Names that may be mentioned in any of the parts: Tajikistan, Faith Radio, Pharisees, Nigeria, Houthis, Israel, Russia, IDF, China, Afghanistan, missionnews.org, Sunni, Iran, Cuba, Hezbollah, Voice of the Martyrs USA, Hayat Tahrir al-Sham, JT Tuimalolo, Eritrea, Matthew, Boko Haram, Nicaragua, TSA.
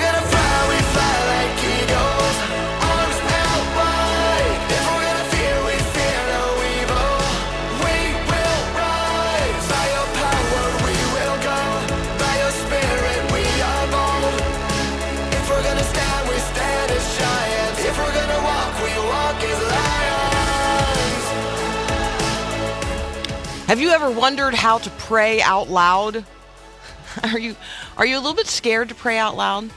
gonna fly, we fly like eagles. Have you ever wondered how to pray out loud? Are you a little bit scared to pray out loud?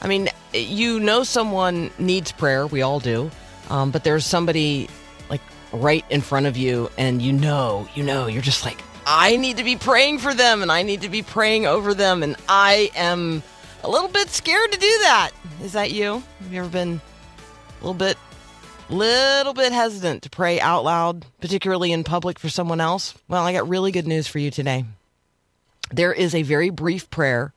I mean, you know someone needs prayer. We all do. But there's somebody like right in front of you, and you're just like, I need to be praying for them, and I need to be praying over them, and I am a little bit scared to do that. Is that you? Have you ever been a little bit hesitant to pray out loud, particularly in public for someone else? Well, I got really good news for you today. There is a very brief prayer.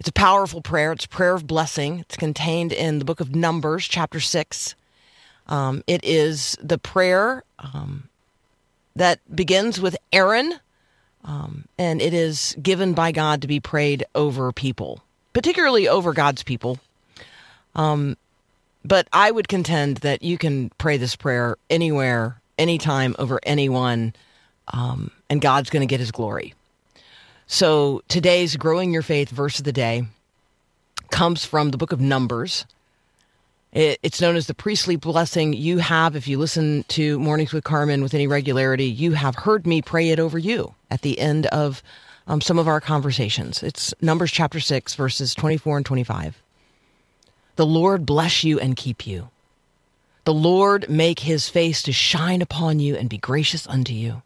It's a powerful prayer. It's a prayer of blessing. It's contained in the book of Numbers, chapter 6. It is the prayer that begins with Aaron, and it is given by God to be prayed over people, particularly over God's people. But I would contend that you can pray this prayer anywhere, anytime, over anyone, and God's going to get his glory. So today's Growing Your Faith verse of the day comes from the book of Numbers. It's known as the priestly blessing. You have, if you listen to Mornings with Carmen with any regularity, you have heard me pray it over you at the end of some of our conversations. It's Numbers chapter 6, verses 24 and 25. The Lord bless you and keep you. The Lord make his face to shine upon you and be gracious unto you.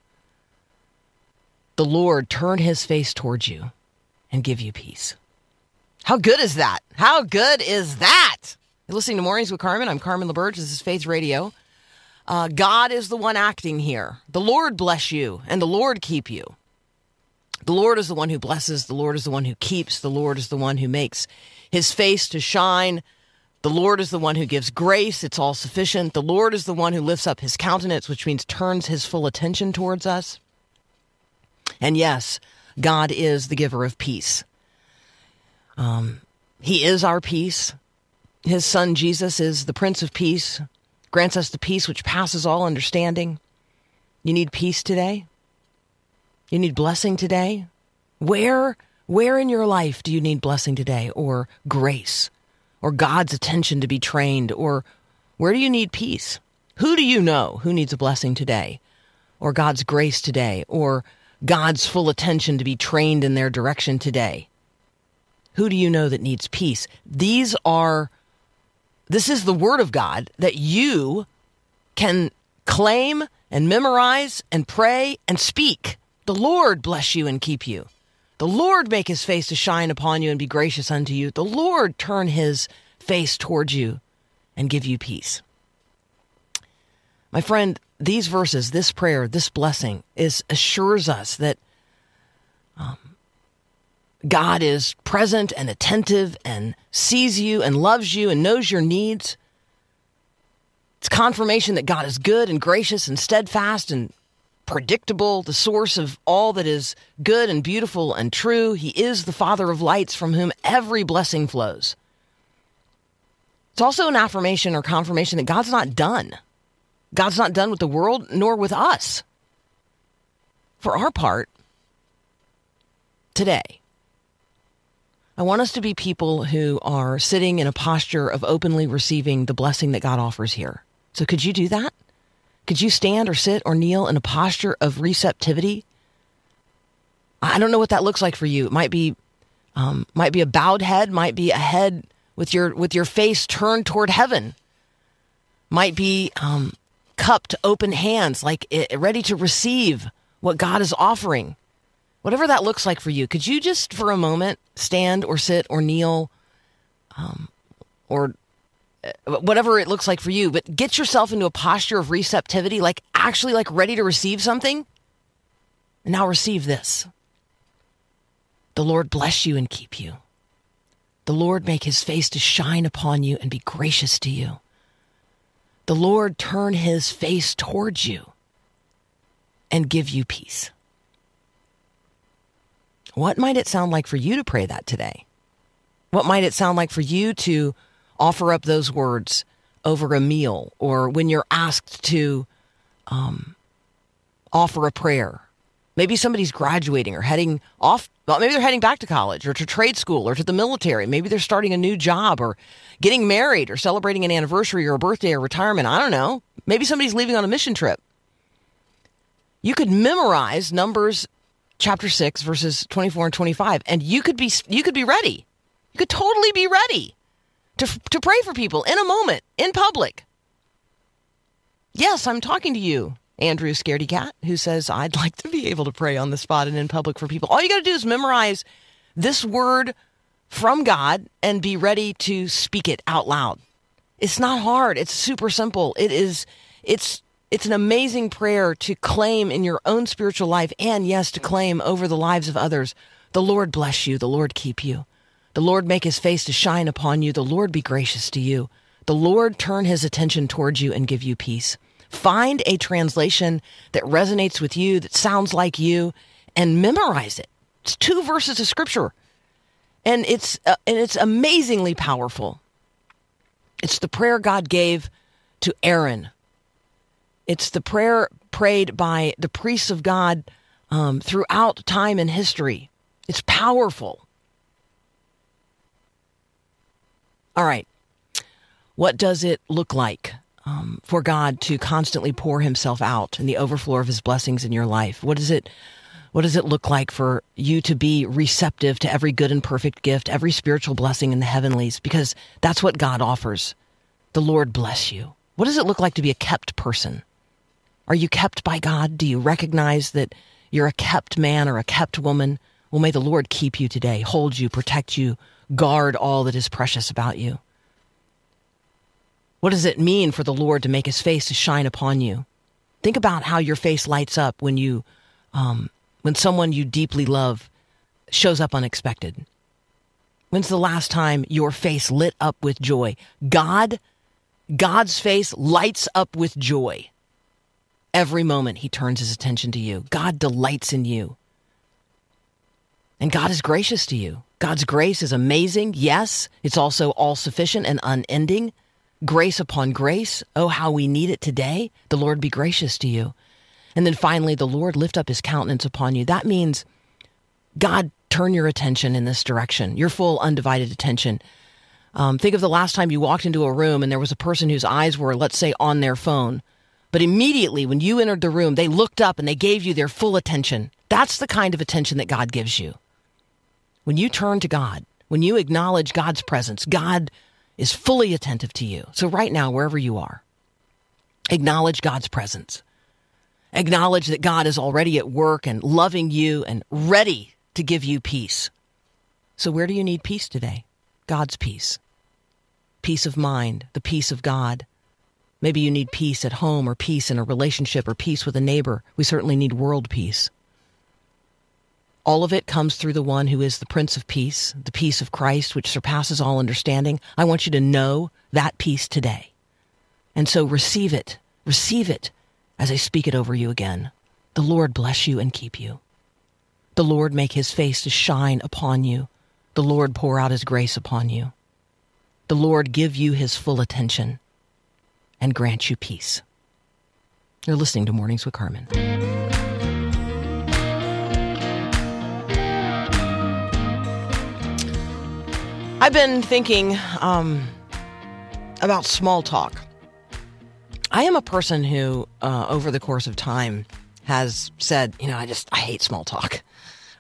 The Lord turn his face towards you and give you peace. How good is that? How good is that? You're listening to Mornings with Carmen. I'm Carmen LaBerge. This is Faith Radio. God is the one acting here. The Lord bless you and the Lord keep you. The Lord is the one who blesses. The Lord is the one who keeps. The Lord is the one who makes his face to shine. The Lord is the one who gives grace. It's all sufficient. The Lord is the one who lifts up his countenance, which means turns his full attention towards us. And yes, God is the giver of peace. He is our peace. His son, Jesus, is the Prince of Peace, grants us the peace which passes all understanding. You need peace today? You need blessing today? Where in your life do you need blessing today, or grace, or God's attention to be trained, or where do you need peace? Who do you know who needs a blessing today, or God's grace today, or God's full attention to be trained in their direction today? Who do you know that needs peace? This is the Word of God that you can claim and memorize and pray and speak. The Lord bless you and keep you. The Lord make his face to shine upon you and be gracious unto you. The Lord turn his face towards you and give you peace. My friend, these verses, this prayer, this blessing assures us that God is present and attentive and sees you and loves you and knows your needs. It's confirmation that God is good and gracious and steadfast and predictable, the source of all that is good and beautiful and true. He is the Father of lights from whom every blessing flows. It's also an affirmation or confirmation that God's not done. God's not done with the world nor with us. For our part, today, I want us to be people who are sitting in a posture of openly receiving the blessing that God offers here. So could you do that? Could you stand or sit or kneel in a posture of receptivity? I don't know what that looks like for you. It might be a bowed head, might be a head with your face turned toward heaven, might be cupped, open hands, like ready to receive what God is offering. Whatever that looks like for you, could you just for a moment stand or sit or kneel, or whatever it looks like for you, but get yourself into a posture of receptivity, like actually like ready to receive something. And now receive this. The Lord bless you and keep you. The Lord make his face to shine upon you and be gracious to you. The Lord turn his face towards you and give you peace. What might it sound like for you to pray that today? What might it sound like for you to offer up those words over a meal, or when you're asked to offer a prayer? Maybe somebody's graduating or heading off. Well, maybe they're heading back to college or to trade school or to the military. Maybe they're starting a new job or getting married or celebrating an anniversary or a birthday or retirement. I don't know. Maybe somebody's leaving on a mission trip. You could memorize Numbers chapter 6, verses 24 and 25, and you could be ready. You could totally be ready to pray for people in a moment, in public. Yes, I'm talking to you, Andrew Scaredy Cat, who says, I'd like to be able to pray on the spot and in public for people. All you got to do is memorize this word from God and be ready to speak it out loud. It's not hard. It's super simple. It's an amazing prayer to claim in your own spiritual life, and yes, to claim over the lives of others. The Lord bless you. The Lord keep you. The Lord make his face to shine upon you. The Lord be gracious to you. The Lord turn his attention towards you and give you peace. Find a translation that resonates with you, that sounds like you, and memorize it. It's 2 verses of scripture, and it's amazingly powerful. It's the prayer God gave to Aaron. It's the prayer prayed by the priests of God throughout time and history. It's powerful. All right. What does it look like for God to constantly pour himself out in the overflow of his blessings in your life? What does it look like for you to be receptive to every good and perfect gift, every spiritual blessing in the heavenlies? Because that's what God offers. The Lord bless you. What does it look like to be a kept person? Are you kept by God? Do you recognize that you're a kept man or a kept woman? Well, may the Lord keep you today, hold you, protect you, guard all that is precious about you. What does it mean for the Lord to make his face to shine upon you? Think about how your face lights up when you, when someone you deeply love shows up unexpected. When's the last time your face lit up with joy? God's face lights up with joy. Every moment he turns his attention to you. God delights in you. And God is gracious to you. God's grace is amazing. Yes, it's also all-sufficient and unending. Grace upon grace. Oh, how we need it today. The Lord be gracious to you. And then finally, the Lord lift up his countenance upon you. That means, God, turn your attention in this direction, your full undivided attention. Think of the last time you walked into a room and there was a person whose eyes were, let's say, on their phone. But immediately when you entered the room, they looked up and they gave you their full attention. That's the kind of attention that God gives you. When you turn to God, when you acknowledge God's presence, God is fully attentive to you. So right now, wherever you are, acknowledge God's presence. Acknowledge that God is already at work and loving you and ready to give you peace. So where do you need peace today? God's peace. Peace of mind, the peace of God. Maybe you need peace at home, or peace in a relationship, or peace with a neighbor. We certainly need world peace. All of it comes through the one who is the Prince of Peace, the peace of Christ, which surpasses all understanding. I want you to know that peace today. And so receive it as I speak it over you again. The Lord bless you and keep you. The Lord make his face to shine upon you. The Lord pour out his grace upon you. The Lord give you his full attention and grant you peace. You're listening to Mornings with Carmen. I've been thinking about small talk. I am a person who, over the course of time, has said, I hate small talk.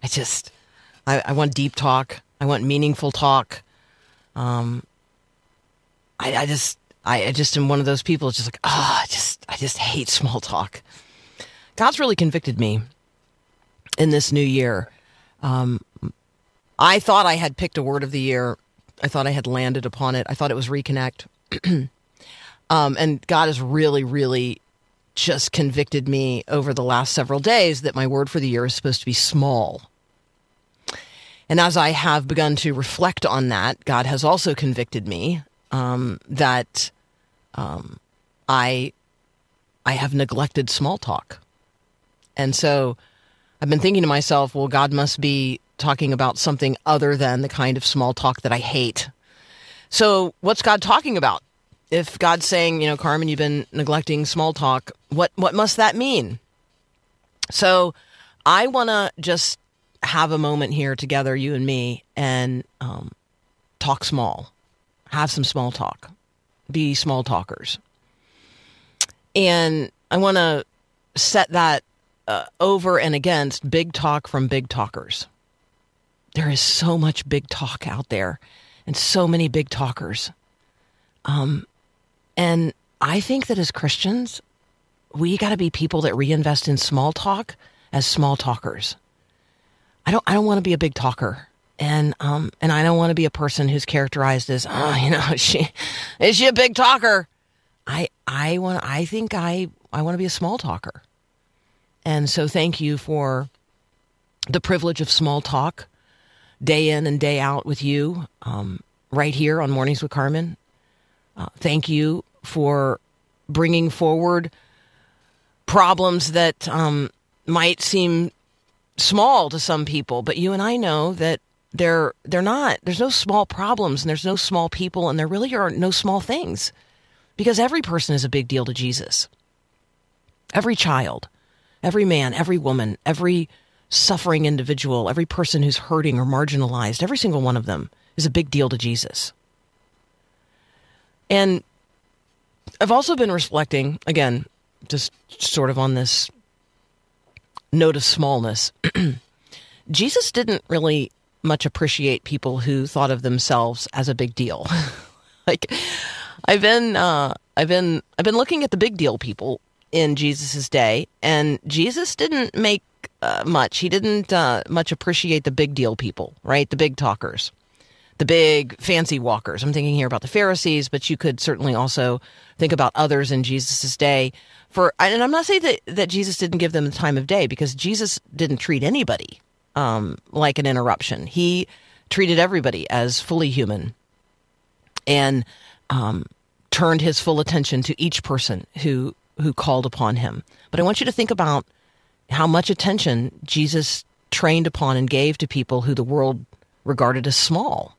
I want deep talk. I want meaningful talk. I just am one of those people. It's just like, I just hate small talk. God's really convicted me in this new year. I thought I had picked a word of the year. I thought I had landed upon it. I thought it was reconnect. And God has really, really just convicted me over the last several days that my word for the year is supposed to be small. And as I have begun to reflect on that, God has also convicted me that I have neglected small talk. And so I've been thinking to myself, well, God must be talking about something other than the kind of small talk that I hate. So what's God talking about? If God's saying, you know, Carmen, you've been neglecting small talk, what must that mean? So I want to just have a moment here together, you and me, and talk small, have some small talk, be small talkers. And I want to set that over and against big talk from big talkers. There is so much big talk out there and so many big talkers. And I think that as Christians, we got to be people that reinvest in small talk as small talkers. I don't want to be a big talker, and I don't want to be a person who's characterized as, oh, you know, is she a big talker? I want to be a small talker. And so thank you for the privilege of small talk day in and day out with you, right here on Mornings with Carmen. Thank you for bringing forward problems that might seem small to some people, but you and I know that they're not. There's no small problems, and there's no small people, and there really are no small things, because every person is a big deal to Jesus. Every child, every man, every woman, every suffering individual, every person who's hurting or marginalized, every single one of them is a big deal to Jesus. And I've also been reflecting, again, just sort of on this note of smallness. Jesus didn't really much appreciate people who thought of themselves as a big deal. Like, I've been looking at the big deal people in Jesus's day, and Jesus didn't make much. He didn't much appreciate the big deal people, right? The big talkers. The big fancy walkers. I'm thinking here about the Pharisees, but you could certainly also think about others in Jesus's day. And I'm not saying that Jesus didn't give them the time of day, because Jesus didn't treat anybody like an interruption. He treated everybody as fully human, and turned his full attention to each person who called upon him. But I want you to think about how much attention Jesus trained upon and gave to people who the world regarded as small.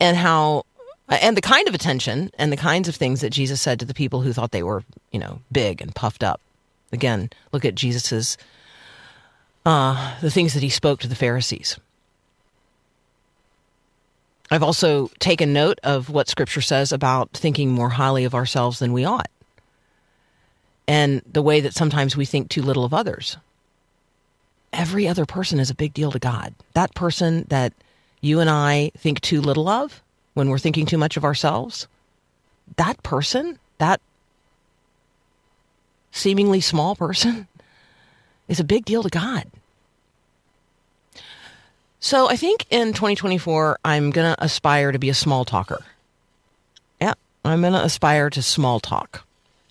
And the kind of attention and the kinds of things that Jesus said to the people who thought they were, you know, big and puffed up. Again, look at Jesus's, the things that he spoke to the Pharisees. I've also taken note of what Scripture says about thinking more highly of ourselves than we ought, and the way that sometimes we think too little of others. Every other person is a big deal to God. That person that you and I think too little of when we're thinking too much of ourselves, that person, that seemingly small person, is a big deal to God. So I think in 2024, I'm going to aspire to be a small talker. Yeah, I'm going to aspire to small talk.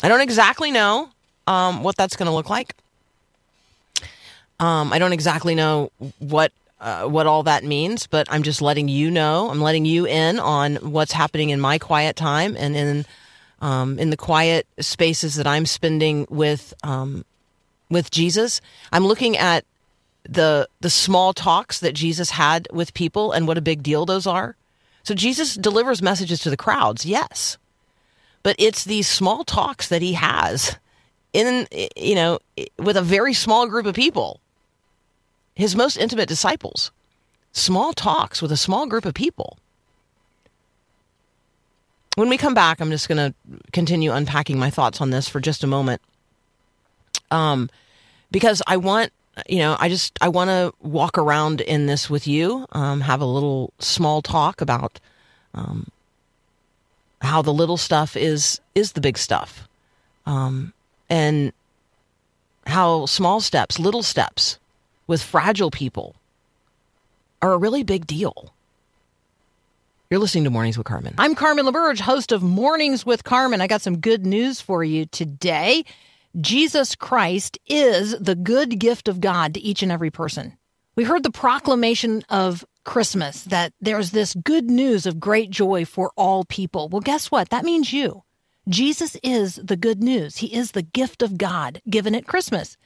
I don't exactly know what that's going to look like. I don't exactly know what all that means, but I'm just letting you know. I'm letting you in on what's happening in my quiet time, and in the quiet spaces that I'm spending with Jesus. I'm looking at the small talks that Jesus had with people and what a big deal those are. So Jesus delivers messages to the crowds, yes, but it's these small talks that he has with a very small group of people. His most intimate disciples, small talks with a small group of people. When we come back, I'm just going to continue unpacking my thoughts on this for just a moment, because I want to walk around in this with you, have a little small talk about how the little stuff is the big stuff, and how small steps, little steps, with fragile people are a really big deal. You're listening to Mornings with Carmen. I'm Carmen LaBerge, host of Mornings with Carmen. I got some good news for you today. Jesus Christ is the good gift of God to each and every person. We heard the proclamation of Christmas, that there's this good news of great joy for all people. Well, guess what? That means you. Jesus is the good news. He is the gift of God given at Christmas.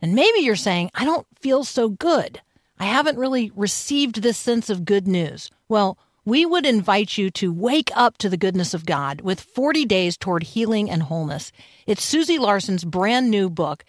And maybe you're saying, I don't feel so good. I haven't really received this sense of good news. Well, we would invite you to wake up to the goodness of God with 40 Days Toward Healing and Wholeness. It's Susie Larson's brand new book.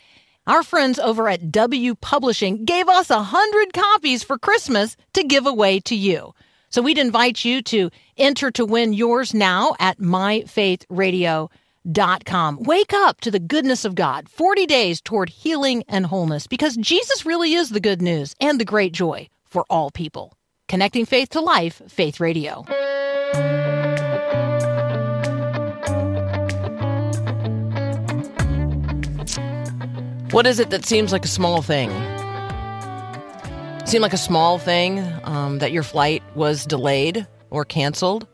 Our friends over at W Publishing gave us 100 copies for Christmas to give away to you. So we'd invite you to enter to win yours now at MyFaithRadio.com. Wake up to the goodness of God, 40 Days Toward Healing and Wholeness, because Jesus really is the good news and the great joy for all people. Connecting faith to life, Faith Radio. What is it that seems like a small thing? It seemed like a small thing that your flight was delayed or canceled.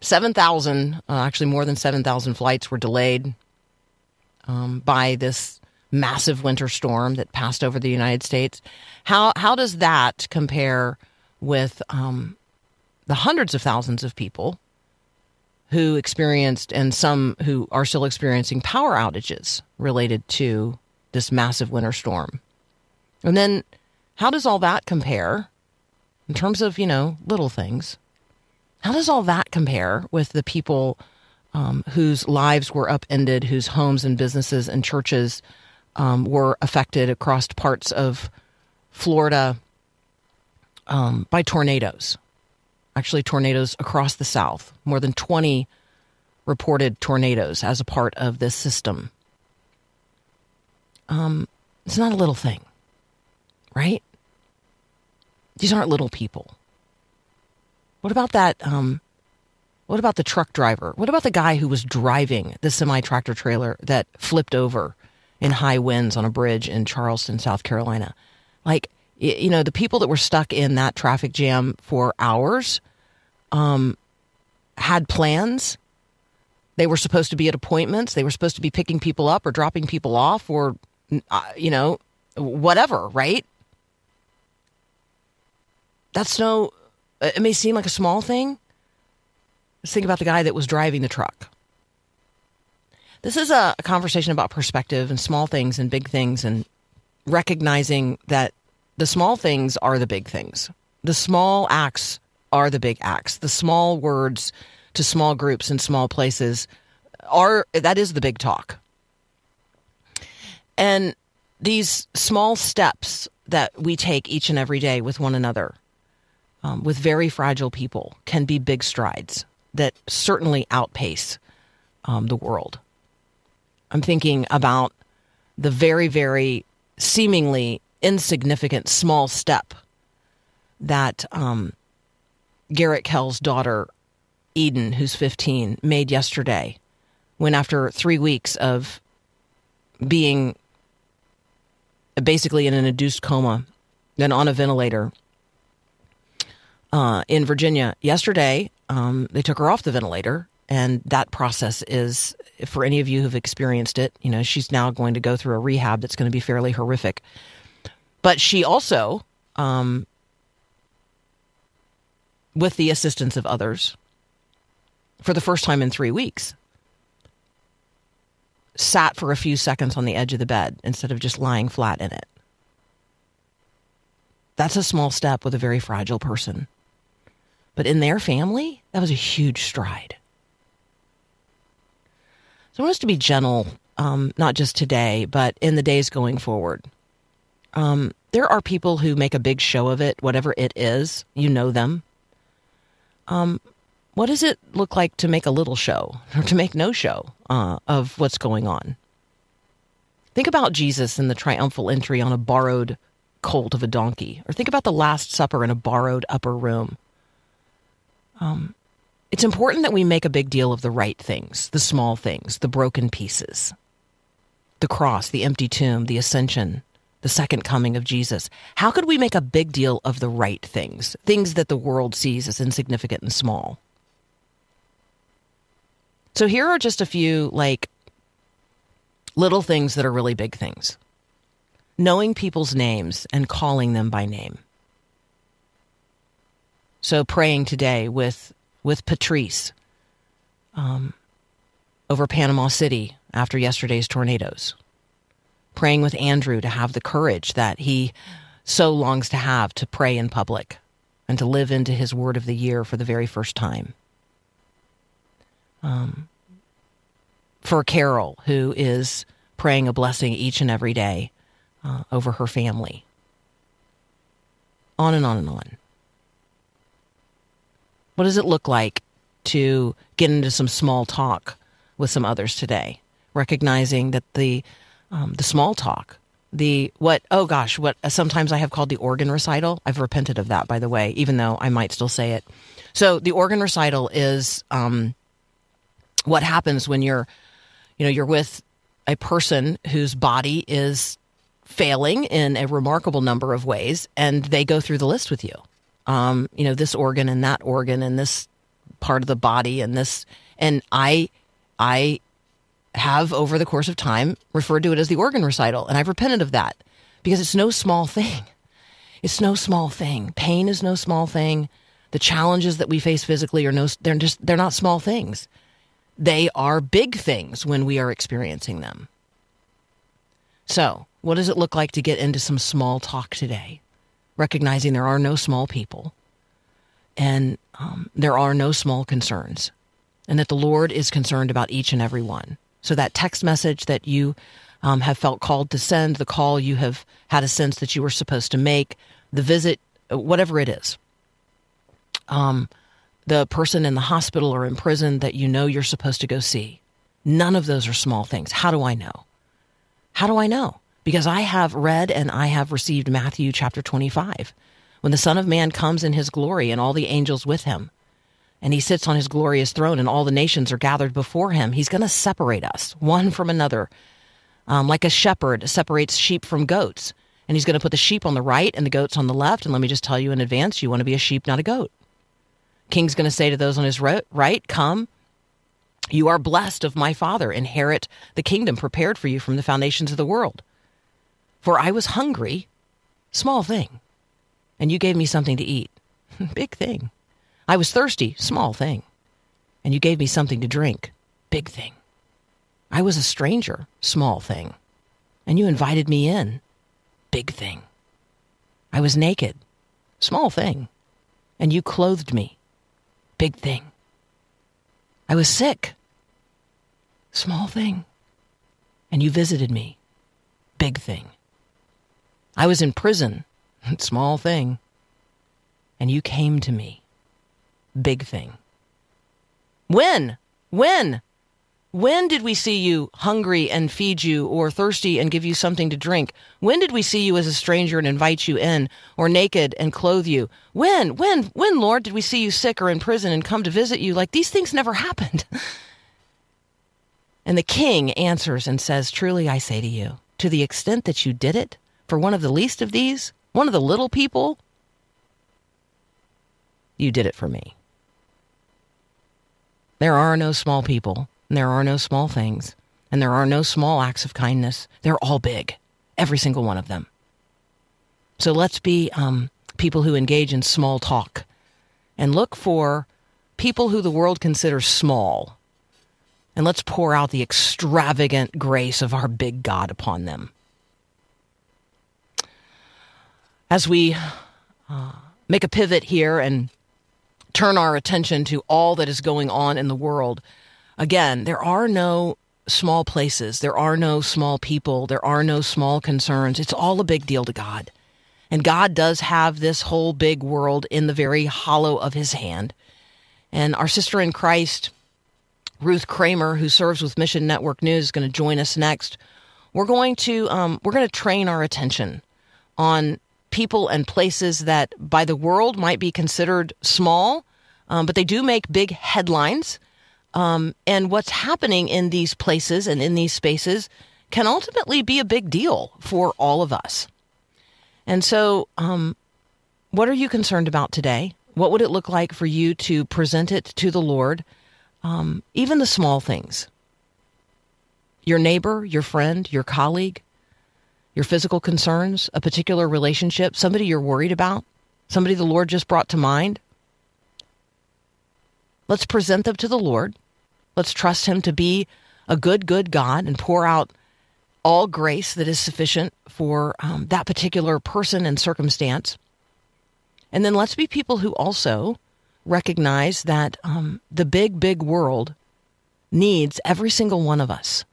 7,000, actually more than 7,000 flights were delayed by this massive winter storm that passed over the United States. How does that compare with the hundreds of thousands of people who experienced, and some who are still experiencing, power outages related to this massive winter storm? And then how does all that compare in terms of, you know, little things? How does all that compare with the people whose lives were upended, whose homes and businesses and churches were affected across parts of Florida by tornadoes? Actually, tornadoes across the South, more than 20 reported tornadoes as a part of this system. It's not a little thing, right? These aren't little people. What about that? What about the truck driver? What about the guy who was driving the semi-tractor trailer that flipped over in high winds on a bridge in Charleston, South Carolina? Like, you know, the people that were stuck in that traffic jam for hours had plans. They were supposed to be at appointments. They were supposed to be picking people up or dropping people off or, you know, whatever, right? It may seem like a small thing. Let's think about the guy that was driving the truck. This is a conversation about perspective and small things and big things, and recognizing that the small things are the big things. The small acts are the big acts. The small words to small groups in small places that is the big talk. And these small steps that we take each and every day with one another, with very fragile people, can be big strides that certainly outpace the world. I'm thinking about the very, very seemingly insignificant small step that Garrett Kell's daughter, Eden, who's 15, made yesterday, when after 3 weeks of being basically in an induced coma and on a ventilator in Virginia, yesterday they took her off the ventilator. And that process is, for any of you who've experienced it, you know, she's now going to go through a rehab that's going to be fairly horrific. But she also, with the assistance of others, for the first time in 3 weeks, sat for a few seconds on the edge of the bed instead of just lying flat in it. That's a small step with a very fragile person. But in their family, that was a huge stride. So I want us to be gentle, not just today, but in the days going forward. There are people who make a big show of it, whatever it is. You know them. What does it look like to make a little show, or to make no show of what's going on? Think about Jesus and the triumphal entry on a borrowed colt of a donkey, or think about the Last Supper in a borrowed upper room. It's important that we make a big deal of the right things, the small things, the broken pieces, the cross, the empty tomb, the ascension, the second coming of Jesus. How could we make a big deal of the right things, things that the world sees as insignificant and small? So here are just a few, like, little things that are really big things. knowing people's names and calling them by name. So praying today with Patrice over Panama City after yesterday's tornadoes. Praying with Andrew to have the courage that he so longs to have, to pray in public and to live into his word of the year for the very first time. For Carol, who is praying a blessing each and every day over her family. On and on and on. What does it look like to get into some small talk with some others today? Recognizing that the small talk, what sometimes I have called the organ recital. I've repented of that, by the way, even though I might still say it. So the organ recital is what happens when you're with a person whose body is failing in a remarkable number of ways, and they go through the list with you. This organ and that organ and this part of the body and this, and I have over the course of time referred to it as the organ recital, and I've repented of that because it's no small thing. It's no small thing. Pain is no small thing. The challenges that we face physically they're not small things. They are big things when we are experiencing them. So, what does it look like to get into some small talk today? Recognizing there are no small people, and there are no small concerns, and that the Lord is concerned about each and every one. So that text message that you have felt called to send, the call you have had a sense that you were supposed to make, the visit, whatever it is, the person in the hospital or in prison that you know you're supposed to go see, none of those are small things. How do I know? How do I know? Because I have read and I have received Matthew chapter 25, when the Son of Man comes in his glory and all the angels with him, and he sits on his glorious throne and all the nations are gathered before him. He's going to separate us one from another, like a shepherd separates sheep from goats. And he's going to put the sheep on the right and the goats on the left. And let me just tell you in advance, you want to be a sheep, not a goat. King's going to say to those on his right, come. You are blessed of my Father. Inherit the kingdom prepared for you from the foundations of the world. For I was hungry, small thing, and you gave me something to eat, big thing. I was thirsty, small thing, and you gave me something to drink, big thing. I was a stranger, small thing, and you invited me in, big thing. I was naked, small thing, and you clothed me, big thing. I was sick, small thing, and you visited me, big thing. I was in prison, small thing, and you came to me, big thing. When did we see you hungry and feed you, or thirsty and give you something to drink? When did we see you as a stranger and invite you in, or naked and clothe you? When, Lord, did we see you sick or in prison and come to visit you? Like, these things never happened. And the King answers and says, truly I say to you, to the extent that you did it for one of the least of these, one of the little people, you did it for me. There are no small people, and there are no small things, and there are no small acts of kindness. They're all big, every single one of them. So let's be people who engage in small talk and look for people who the world considers small, and let's pour out the extravagant grace of our big God upon them. As we make a pivot here and turn our attention to all that is going on in the world, again, there are no small places. There are no small people. There are no small concerns. It's all a big deal to God. And God does have this whole big world in the very hollow of his hand. And our sister in Christ, Ruth Kramer, who serves with Mission Network News, is going to join us next. We're going to train our attention on people and places that by the world might be considered small, but they do make big headlines. And what's happening in these places and in these spaces can ultimately be a big deal for all of us. And so what are you concerned about today? What would it look like for you to present it to the Lord? Even the small things, your neighbor, your friend, your colleague, your physical concerns, a particular relationship, somebody you're worried about, somebody the Lord just brought to mind. Let's present them to the Lord. Let's trust him to be a good, good God and pour out all grace that is sufficient for that particular person and circumstance. And then let's be people who also recognize that the big, big world needs every single one of us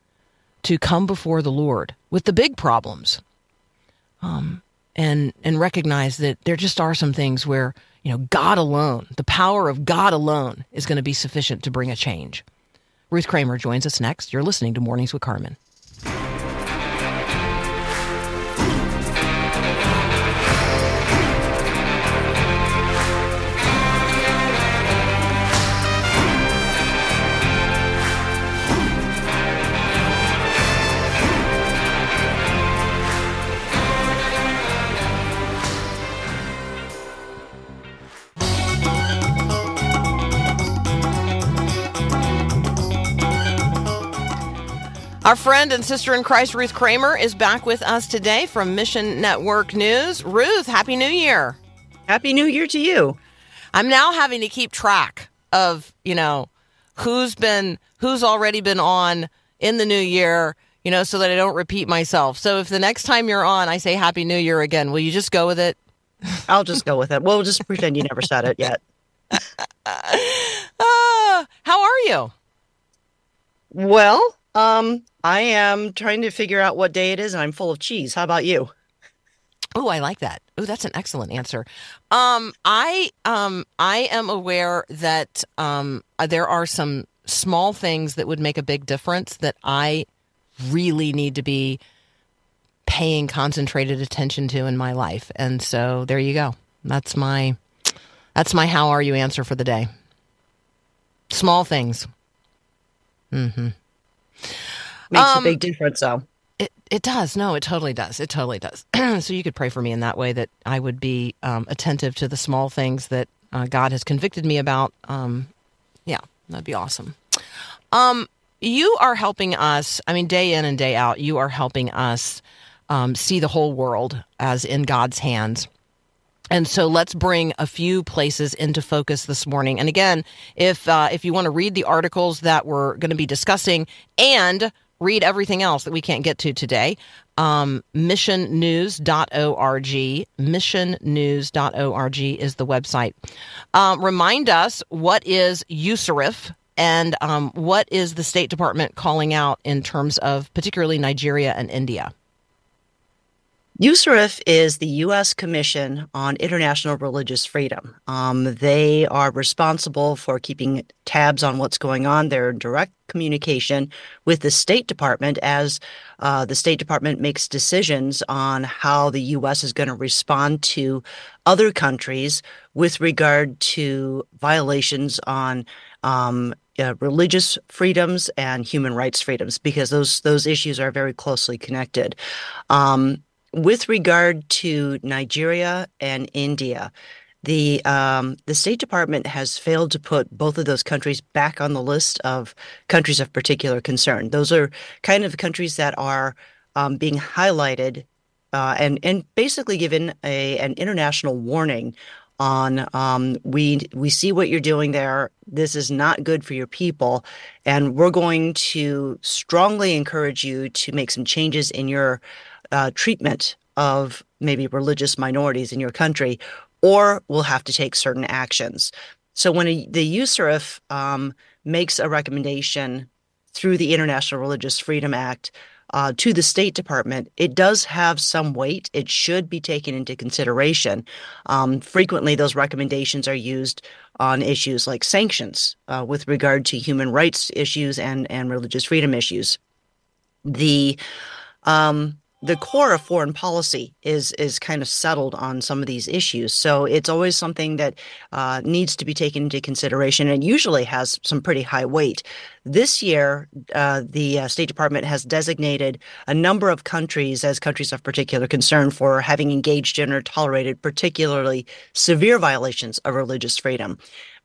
to come before the Lord with the big problems, and recognize that there just are some things where, you know, God alone, the power of God alone is going to be sufficient to bring a change. Ruth Kramer joins us next. You're listening to Mornings with Carmen. Our friend and sister in Christ, Ruth Kramer, is back with us today from Mission Network News. Ruth, Happy New Year. Happy New Year to you. I'm now having to keep track of, you know, who's already been on in the new year, you know, so that I don't repeat myself. So if the next time you're on, I say Happy New Year again, will you just go with it? I'll just go with it. We'll just pretend you never said it yet. How are you? Well, I am trying to figure out what day it is, and I'm full of cheese. How about you? Oh, I like that. Oh, that's an excellent answer. I am aware that there are some small things that would make a big difference that I really need to be paying concentrated attention to in my life. And so there you go. That's my how are you answer for the day. Small things. Mm-hmm. Makes a big difference, though. It does. No, it totally does. It totally does. So you could pray for me in that way, that I would be attentive to the small things that God has convicted me about. Yeah, that'd be awesome. You are helping us, I mean, day in and day out, you are helping us see the whole world as in God's hands. And so let's bring a few places into focus this morning. And again, if you want to read the articles that we're going to be discussing and read everything else that we can't get to today, missionnews.org. Missionnews.org is the website. Remind us, what is USCIRF and what is the State Department calling out in terms of particularly Nigeria and India? USCIRF is the U.S. Commission on International Religious Freedom. They are responsible for keeping tabs on what's going on. They're in direct communication with the State Department as the State Department makes decisions on how the U.S. is going to respond to other countries with regard to violations on religious freedoms and human rights freedoms, because those issues are very closely connected. With regard to Nigeria and India, the State Department has failed to put both of those countries back on the list of countries of particular concern. Those are kind of countries that are being highlighted and basically given an international warning on we see what you're doing there. This is not good for your people, and we're going to strongly encourage you to make some changes in your treatment of maybe religious minorities in your country, or will have to take certain actions. So when the USCIRF makes a recommendation through the International Religious Freedom Act to the State Department, it does have some weight. It should be taken into consideration. Frequently, those recommendations are used on issues like sanctions with regard to human rights issues and religious freedom issues. The core of foreign policy is kind of settled on some of these issues. So it's always something that needs to be taken into consideration and usually has some pretty high weight. This year, the State Department has designated a number of countries as countries of particular concern for having engaged in or tolerated particularly severe violations of religious freedom.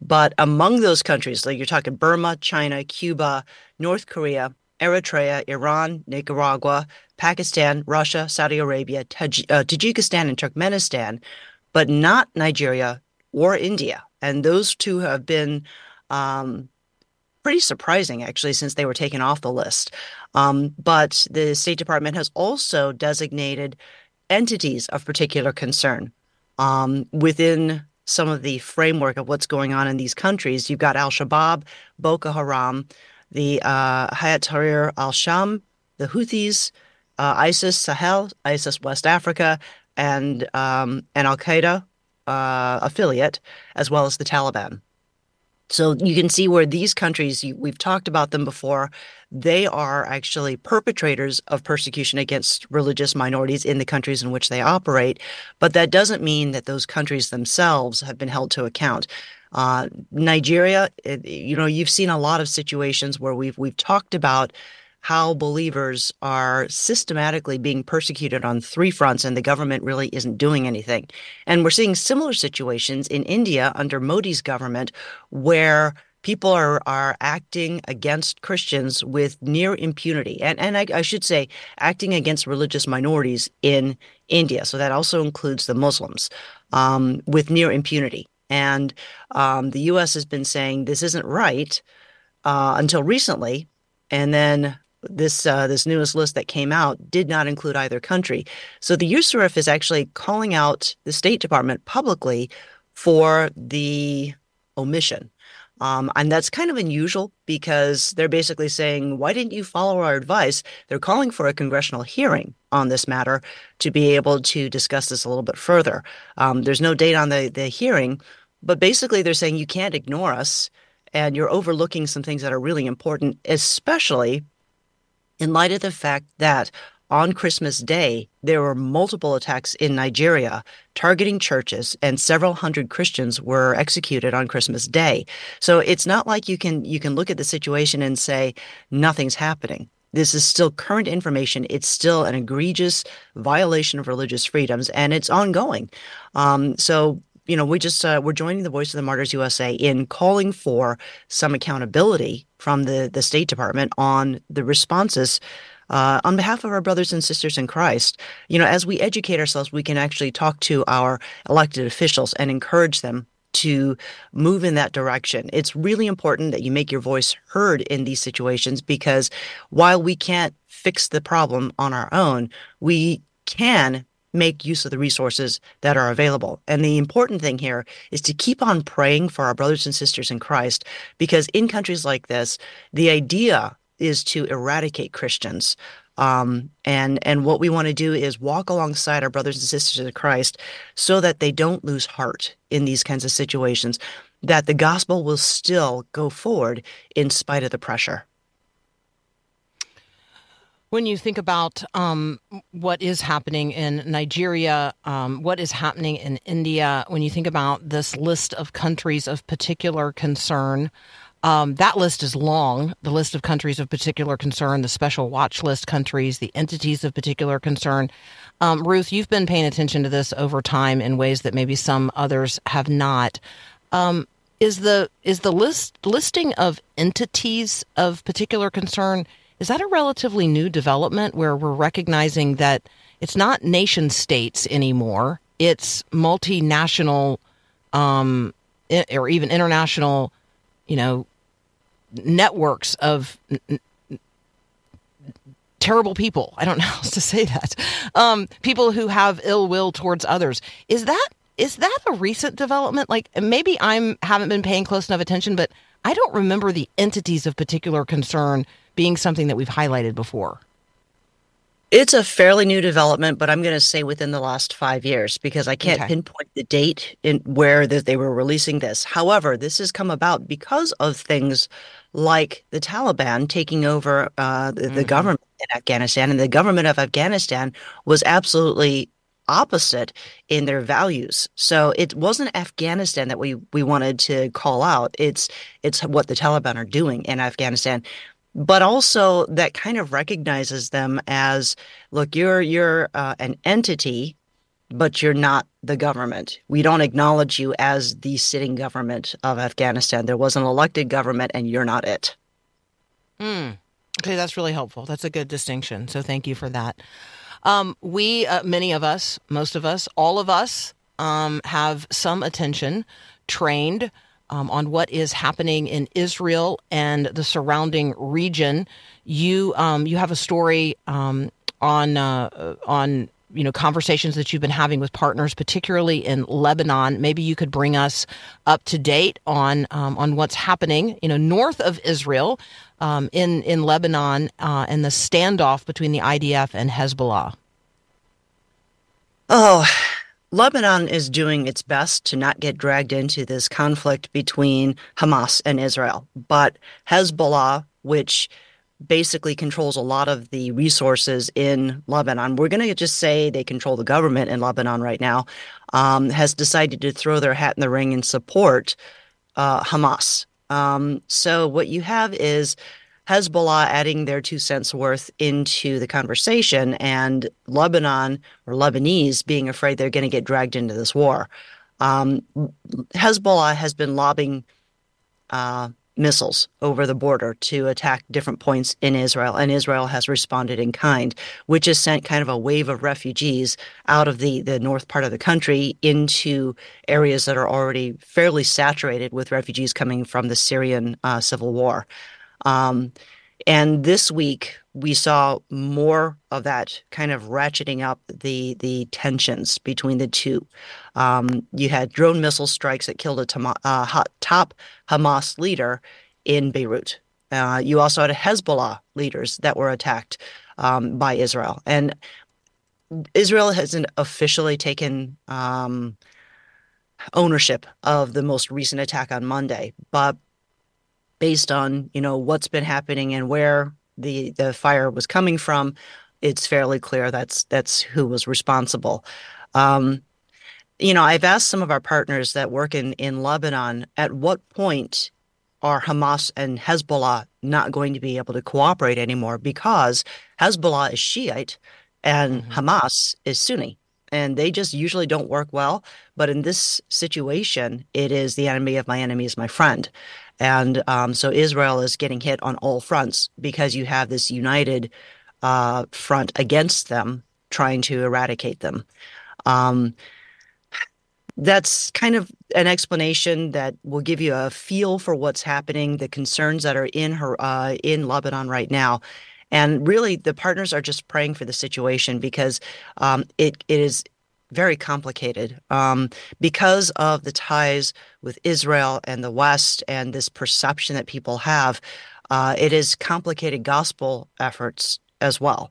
But among those countries, like you're talking Burma, China, Cuba, North Korea, Eritrea, Iran, Nicaragua, Pakistan, Russia, Saudi Arabia, Tajikistan, and Turkmenistan, but not Nigeria or India. And those two have been pretty surprising, actually, since they were taken off the list. But the State Department has also designated entities of particular concern within some of the framework of what's going on in these countries. You've got al-Shabaab, Boko Haram, the Hayat Tahrir al-Sham, the Houthis, ISIS Sahel, ISIS West Africa, and an al-Qaeda affiliate, as well as the Taliban. So you can see where these countries, we've talked about them before, they are actually perpetrators of persecution against religious minorities in the countries in which they operate. But that doesn't mean that those countries themselves have been held to account. Nigeria, you've seen a lot of situations where we've talked about how believers are systematically being persecuted on three fronts, and the government really isn't doing anything. And we're seeing similar situations in India under Modi's government, where people are acting against Christians with near impunity. And I should say, acting against religious minorities in India. So that also includes the Muslims, with near impunity. And the U.S. has been saying this isn't right until recently, and then this newest list that came out did not include either country. So the USCIRF is actually calling out the State Department publicly for the omission. And that's kind of unusual because they're basically saying, why didn't you follow our advice? They're calling for a congressional hearing on this matter to be able to discuss this a little bit further. There's no date on the hearing, but basically they're saying you can't ignore us and you're overlooking some things that are really important, especially in light of the fact that on Christmas Day, there were multiple attacks in Nigeria targeting churches, and several hundred Christians were executed on Christmas Day. So it's not like you can look at the situation and say, nothing's happening. This is still current information. It's still an egregious violation of religious freedoms, and it's ongoing. We're joining the Voice of the Martyrs USA in calling for some accountability from the State Department on the responses on behalf of our brothers and sisters in Christ. As we educate ourselves, we can actually talk to our elected officials and encourage them to move in that direction. It's really important that you make your voice heard in these situations, because while we can't fix the problem on our own, we can make use of the resources that are available. And the important thing here is to keep on praying for our brothers and sisters in Christ, because in countries like this, the idea is to eradicate Christians. And what we want to do is walk alongside our brothers and sisters in Christ so that they don't lose heart in these kinds of situations, that the gospel will still go forward in spite of the pressure. When you think about what is happening in Nigeria, what is happening in India, when you think about this list of countries of particular concern, that list is long. The list of countries of particular concern, the special watch list countries, the entities of particular concern. Ruth, you've been paying attention to this over time in ways that maybe some others have not. Is the listing of entities of particular concern, is that a relatively new development where we're recognizing that it's not nation states anymore, it's multinational or even international, networks of terrible people? I don't know how else to say that. People who have ill will towards others. Is that a recent development? Like, maybe I haven't been paying close enough attention, but I don't remember the entities of particular concern being something that we've highlighted before. It's a fairly new development, but I'm going to say within the last 5 years, because I can't pinpoint the date in where they were releasing this. However, this has come about because of things like the Taliban taking over the government in Afghanistan, and the government of Afghanistan was absolutely opposite in their values. So it wasn't Afghanistan that we wanted to call out. It's what the Taliban are doing in Afghanistan. But also that kind of recognizes them as, look, you're an entity, but you're not the government. We don't acknowledge you as the sitting government of Afghanistan. There was an elected government, and you're not it. Okay, that's really helpful. That's a good distinction. So thank you for that. Many of us, most of us, all of us, have some attention trained on what is happening in Israel and the surrounding region. You have a story on conversations that you've been having with partners, particularly in Lebanon. Maybe you could bring us up to date on what's happening, north of Israel, in Lebanon, and the standoff between the IDF and Hezbollah. Oh, Lebanon is doing its best to not get dragged into this conflict between Hamas and Israel, but Hezbollah, which basically controls a lot of the resources in Lebanon. We're going to just say they control the government in Lebanon right now, has decided to throw their hat in the ring and support Hamas. So what you have is Hezbollah adding their 2 cents worth into the conversation, and Lebanon or Lebanese being afraid they're going to get dragged into this war. Hezbollah has been lobbing missiles over the border to attack different points in Israel, and Israel has responded in kind, which has sent kind of a wave of refugees out of the north part of the country into areas that are already fairly saturated with refugees coming from the Syrian civil war. And this week, we saw more of that kind of ratcheting up the tensions between the two. You had drone missile strikes that killed a top Hamas leader in Beirut. You also had Hezbollah leaders that were attacked by Israel. And Israel hasn't officially taken ownership of the most recent attack on Monday, but based on, what's been happening and where the fire was coming from, it's fairly clear that's who was responsible. I've asked some of our partners that work in Lebanon, at what point are Hamas and Hezbollah not going to be able to cooperate anymore, because Hezbollah is Shiite and Hamas is Sunni. And they just usually don't work well. But in this situation, it is the enemy of my enemy is my friend. And so Israel is getting hit on all fronts because you have this united front against them trying to eradicate them. That's kind of an explanation that will give you a feel for what's happening, the concerns that are in Lebanon right now. And really, the partners are just praying for the situation because it is very complicated because of the ties with Israel and the West and this perception that people have. It is complicated gospel efforts as well,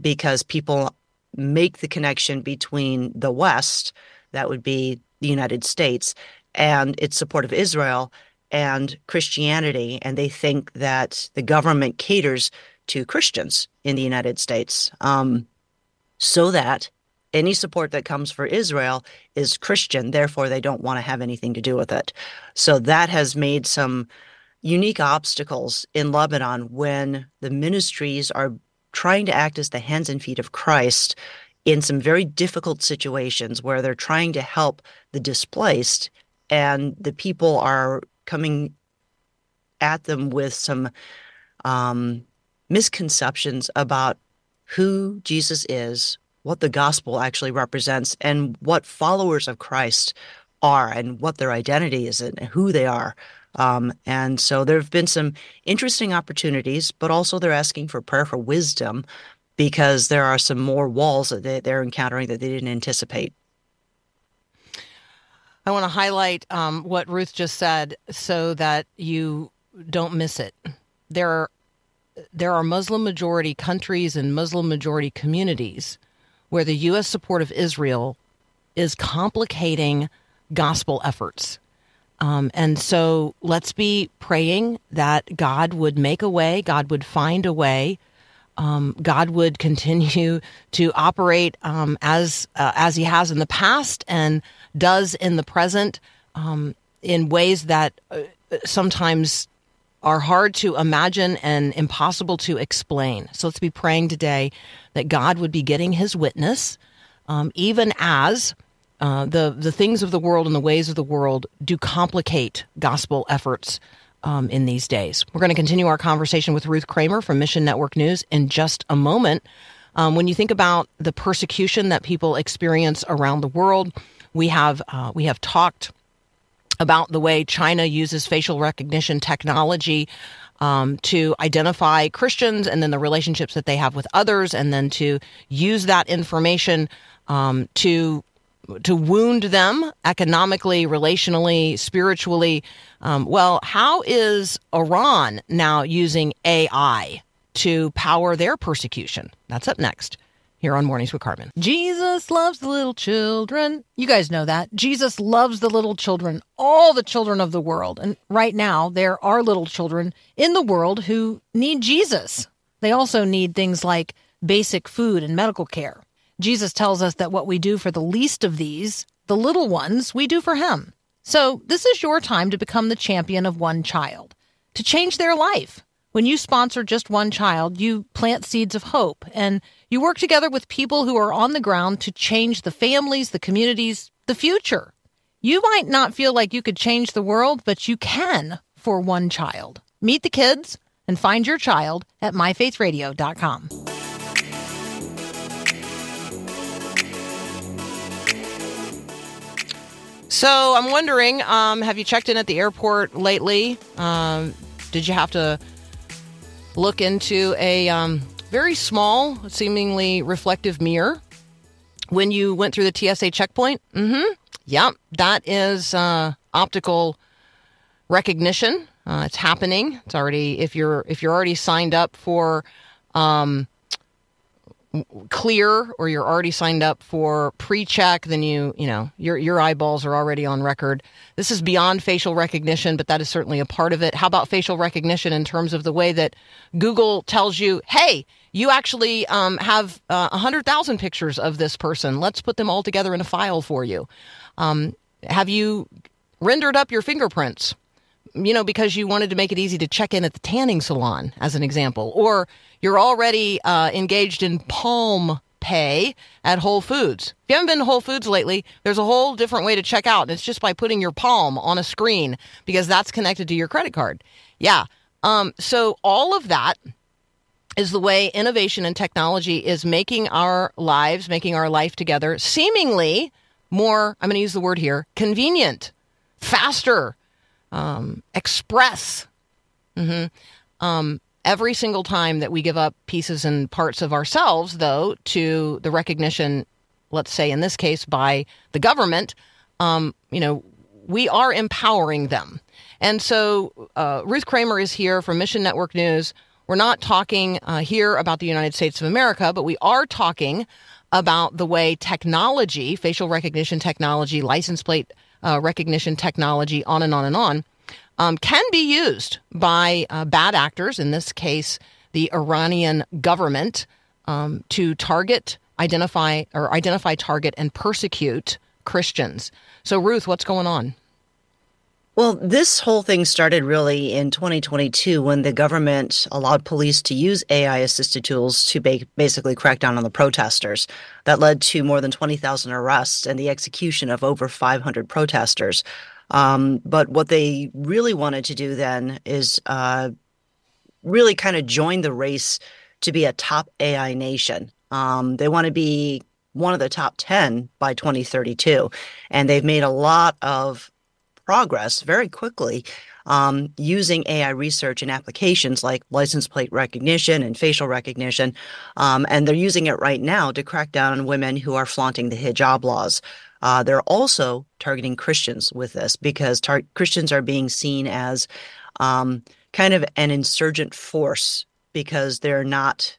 because people make the connection between the West, that would be the United States, and its support of Israel and Christianity. And they think that the government caters to Christians in the United States, so that any support that comes for Israel is Christian, therefore they don't want to have anything to do with it. So that has made some unique obstacles in Lebanon when the ministries are trying to act as the hands and feet of Christ in some very difficult situations where they're trying to help the displaced, and the people are coming at them with some misconceptions about who Jesus is, what the gospel actually represents, and what followers of Christ are, and what their identity is, and who they are. And so there have been some interesting opportunities, but also they're asking for prayer for wisdom, because there are some more walls that they're encountering that they didn't anticipate. I want to highlight what Ruth just said so that you don't miss it. There are Muslim-majority countries and Muslim-majority communities where the U.S. support of Israel is complicating gospel efforts. And so let's be praying that God would make a way, God would find a way, God would continue to operate as he has in the past and does in the present in ways that sometimes are hard to imagine and impossible to explain. So let's be praying today that God would be getting his witness, even as the things of the world and the ways of the world do complicate gospel efforts in these days. We're going to continue our conversation with Ruth Kramer from Mission Network News in just a moment. When you think about the persecution that people experience around the world, we have talked about the way China uses facial recognition technology to identify Christians, and then the relationships that they have with others, and then to use that information to wound them economically, relationally, spiritually. Well, how is Iran now using AI to power their persecution? That's up next here on Mornings with Carmen. Jesus loves the little children. You guys know that. Jesus loves the little children, all the children of the world. And right now, there are little children in the world who need Jesus. They also need things like basic food and medical care. Jesus tells us that what we do for the least of these, the little ones, we do for him. So this is your time to become the champion of one child, to change their life. When you sponsor just one child, you plant seeds of hope, and you work together with people who are on the ground to change the families, the communities, the future. You might not feel like you could change the world, but you can for one child. Meet the kids and find your child at MyFaithRadio.com. So I'm wondering, have you checked in at the airport lately? Did you have to look into a very small, seemingly reflective mirror when you went through the TSA checkpoint? Yep, that is optical recognition. It's happening. It's already, if you're already signed up for Clear, or you're already signed up for pre-check, then your eyeballs are already on record. This is beyond facial recognition, but that is certainly a part of it. How about facial recognition in terms of the way that Google tells you, hey, you actually have 100,000 pictures of this person. Let's put them all together in a file for you. Have you rendered up your fingerprints? Because you wanted to make it easy to check in at the tanning salon, as an example, or you're already engaged in Palm Pay at Whole Foods. If you haven't been to Whole Foods lately, there's a whole different way to check out, and it's just by putting your palm on a screen because that's connected to your credit card. Yeah. So all of that is the way innovation and technology is making our lives, making our life together seemingly more, I'm going to use the word here, convenient, faster, express. Every single time that we give up pieces and parts of ourselves, though, to the recognition, let's say in this case by the government, we are empowering them. And so Ruth Kramer is here from Mission Network News. We're not talking here about the United States of America, but we are talking about the way technology, facial recognition technology, license plate recognition technology, on and on, can be used by bad actors, in this case, the Iranian government, to target, identify, target, and persecute Christians. So, Ruth, what's going on? Well, this whole thing started really in 2022 when the government allowed police to use AI-assisted tools to basically crack down on the protesters. That led to more than 20,000 arrests and the execution of over 500 protesters. But what they really wanted to do then is really kind of join the race to be a top AI nation. They want to be one of the top 10 by 2032, and they've made a lot of progress very quickly using AI research and applications like license plate recognition and facial recognition. And they're using it right now to crack down on women who are flaunting the hijab laws. They're also targeting Christians with this because Christians are being seen as kind of an insurgent force because they're not